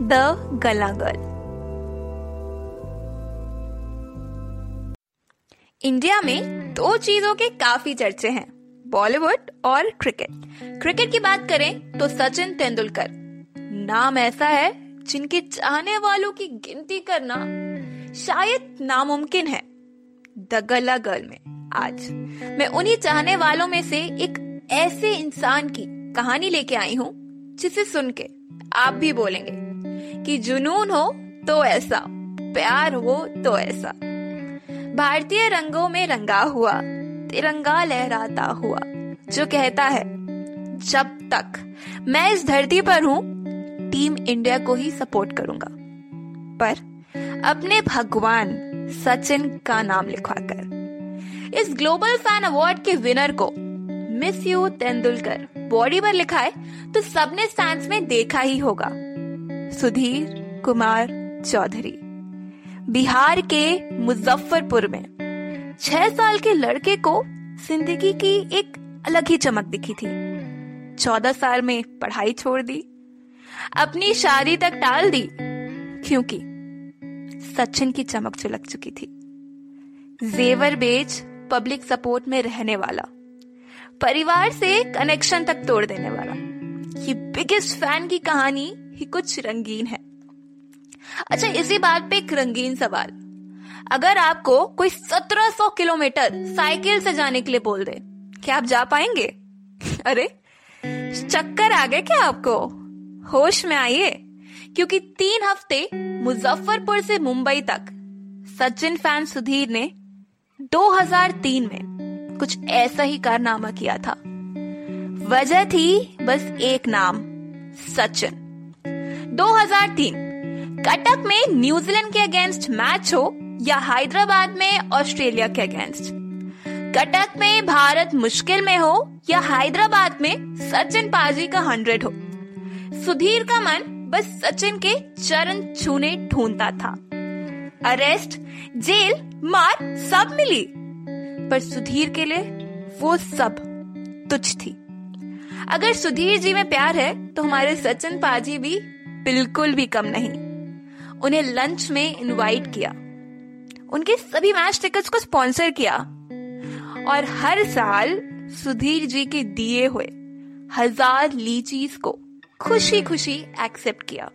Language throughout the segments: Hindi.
द गला गर्ल। इंडिया में दो चीजों के काफी चर्चे हैं, बॉलीवुड और क्रिकेट। क्रिकेट की बात करें तो सचिन तेंदुलकर नाम ऐसा है जिनके चाहने वालों की गिनती करना शायद नामुमकिन है। द गला गर्ल में आज मैं उन्हीं चाहने वालों में से एक ऐसे इंसान की कहानी लेके आई हूँ जिसे सुन के आप भी बोलेंगे कि जुनून हो तो ऐसा, प्यार हो तो ऐसा। भारतीय रंगों में रंगा हुआ तिरंगा लहराता हुआ जो कहता है, जब तक मैं इस धरती पर हूँ टीम इंडिया को ही सपोर्ट करूंगा, पर अपने भगवान सचिन का नाम लिखवाकर। इस ग्लोबल फैन अवार्ड के विनर को मिस यू तेंदुलकर बॉडी पर लिखा है तो सबने स्टैंड्स में देखा ही होगा। सुधीर कुमार चौधरी बिहार के मुजफ्फरपुर में 6 साल के लड़के को जिंदगी की एक अलग ही चमक दिखी थी। 14 साल में पढ़ाई छोड़ दी, अपनी शादी तक टाल दी, क्योंकि सचिन की चमक झलक चुकी थी। जेवर बेच पब्लिक सपोर्ट में रहने वाला, परिवार से कनेक्शन तक तोड़ देने वाला, ये बिगेस्ट फैन की कहानी ही कुछ रंगीन है। अच्छा, इसी बात पे एक रंगीन सवाल, अगर आपको कोई 1700 किलोमीटर साइकिल से जाने के लिए बोल दे, क्या आप जा पाएंगे? अरे चक्कर आ गए क्या आपको? होश में आइए, क्योंकि 3 हफ्ते मुजफ्फरपुर से मुंबई तक सचिन फैन सुधीर ने 2003 में कुछ ऐसा ही कारनामा किया था। वजह थी बस एक नाम, सचिन। 2003 कटक में न्यूजीलैंड के अगेंस्ट मैच हो या हैदराबाद में ऑस्ट्रेलिया के अगेंस्ट, कटक में भारत मुश्किल में हो या हैदराबाद में सचिन पाजी का 100 हो, सुधीर का मन बस सचिन के चरण छूने ढूंढता था। अरेस्ट, जेल, मार सब मिली, पर सुधीर के लिए वो सब तुच्छ थी। अगर सुधीर जी में प्यार है तो हमारे सचिन पाजी भी बिल्कुल भी कम नहीं। उन्हें लंच में इनवाइट किया, उनके सभी मैच टिकट्स को स्पॉन्सर किया, और हर साल सुधीर जी के दिए हुए 1000 लीचीज को खुशी खुशी एक्सेप्ट किया।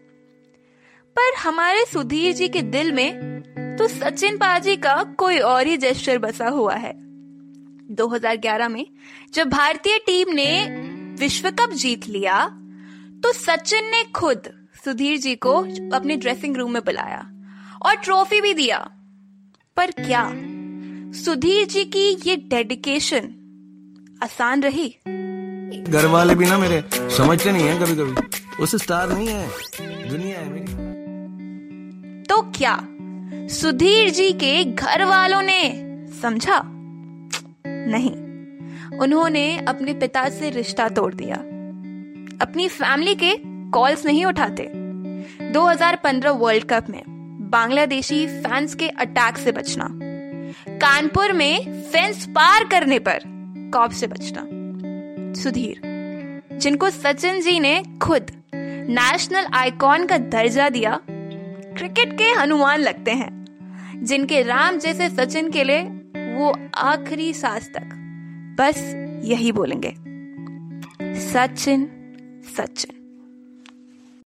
पर हमारे सुधीर जी के दिल में तो सचिन पाजी का कोई और ही जेस्चर बसा हुआ है। 2011 में जब भारतीय टीम ने विश्व कप जीत लिया तो सचिन ने खुद सुधीर जी को अपने ड्रेसिंग रूम में बुलाया और ट्रॉफी भी दिया। पर क्या सुधीर जी की ये डेडिकेशन आसान रही? घर वाले भी ना मेरे समझते नहीं है, कभी कभी उसे स्टार नहीं है, दुनिया है मेरी। तो क्या सुधीर जी के घर वालों ने समझा? नहीं, उन्होंने अपने पिता से रिश्ता तोड़ दिया, अपनी फैमिली के कॉल्स नहीं उठाते। 2015 वर्ल्ड कप में बांग्लादेशी फैंस के अटैक से बचना, कानपुर में फेंस पार करने पर कॉप से बचना। सुधीर, जिनको सचिन जी ने खुद नेशनल आइकॉन का दर्जा दिया, क्रिकेट के हनुमान लगते हैं, जिनके राम जैसे सचिन के लिए वो आखिरी सांस तक बस यही बोलेंगे, सचिन सचिन।